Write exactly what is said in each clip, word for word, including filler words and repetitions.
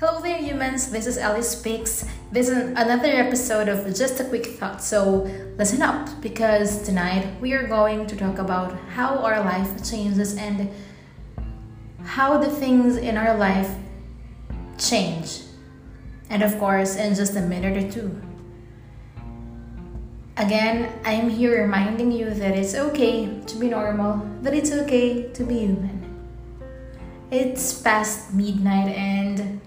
Hello there humans, this is Ellie Speaks. This is another episode of Just a Quick Thought, so listen up because tonight we are going to talk about how our life changes and how the things in our life change. And of course, in just a minute or two. Again, I am here reminding you that it's okay to be normal, that it's okay to be human. It's past midnight and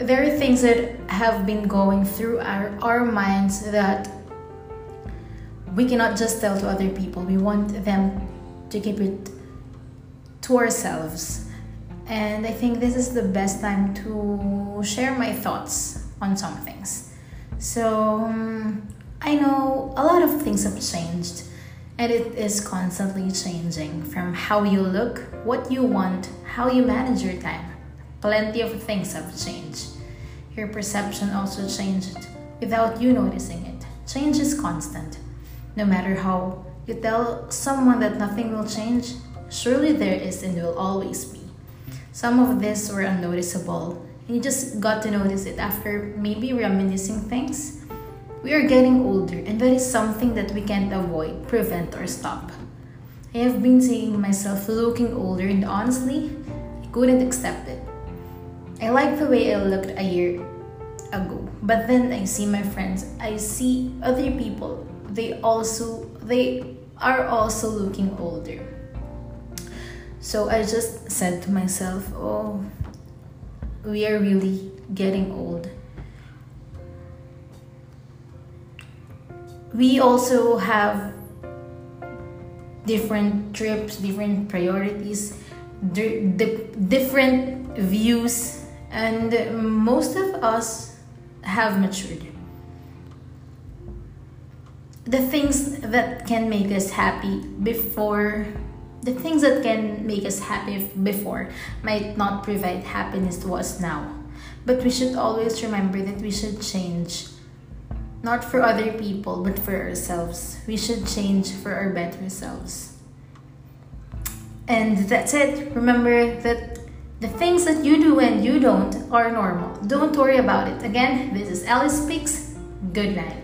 there are things that have been going through our, our minds that we cannot just tell to other people. We want them to keep it to ourselves. And I think this is the best time to share my thoughts on some things. So um, I know a lot of things have changed. And it is constantly changing from how you look, what you want, how you manage your time. Plenty of things have changed. Your perception also changed without you noticing it. Change is constant. No matter how you tell someone that nothing will change, surely there is and will always be. Some of this were unnoticeable. You just got to notice it after maybe reminiscing things. We are getting older, and that is something that we can't avoid, prevent, or stop. I have been seeing myself looking older, and honestly, I couldn't accept it. I like the way I looked a year ago, but then I see my friends, I see other people, they also they are also looking older. So I just said to myself, oh, we are really getting old. We also have different trips, different priorities, di- di- different views, and most of us have matured. The things that can make us happy before, the things that can make us happy before might not provide happiness to us now. But we should always remember that we should change. Not for other people, but for ourselves. We should change for our better selves. And that's it. Remember that the things that you do and you don't are normal. Don't worry about it. Again, this is Ellie Speaks. Good night.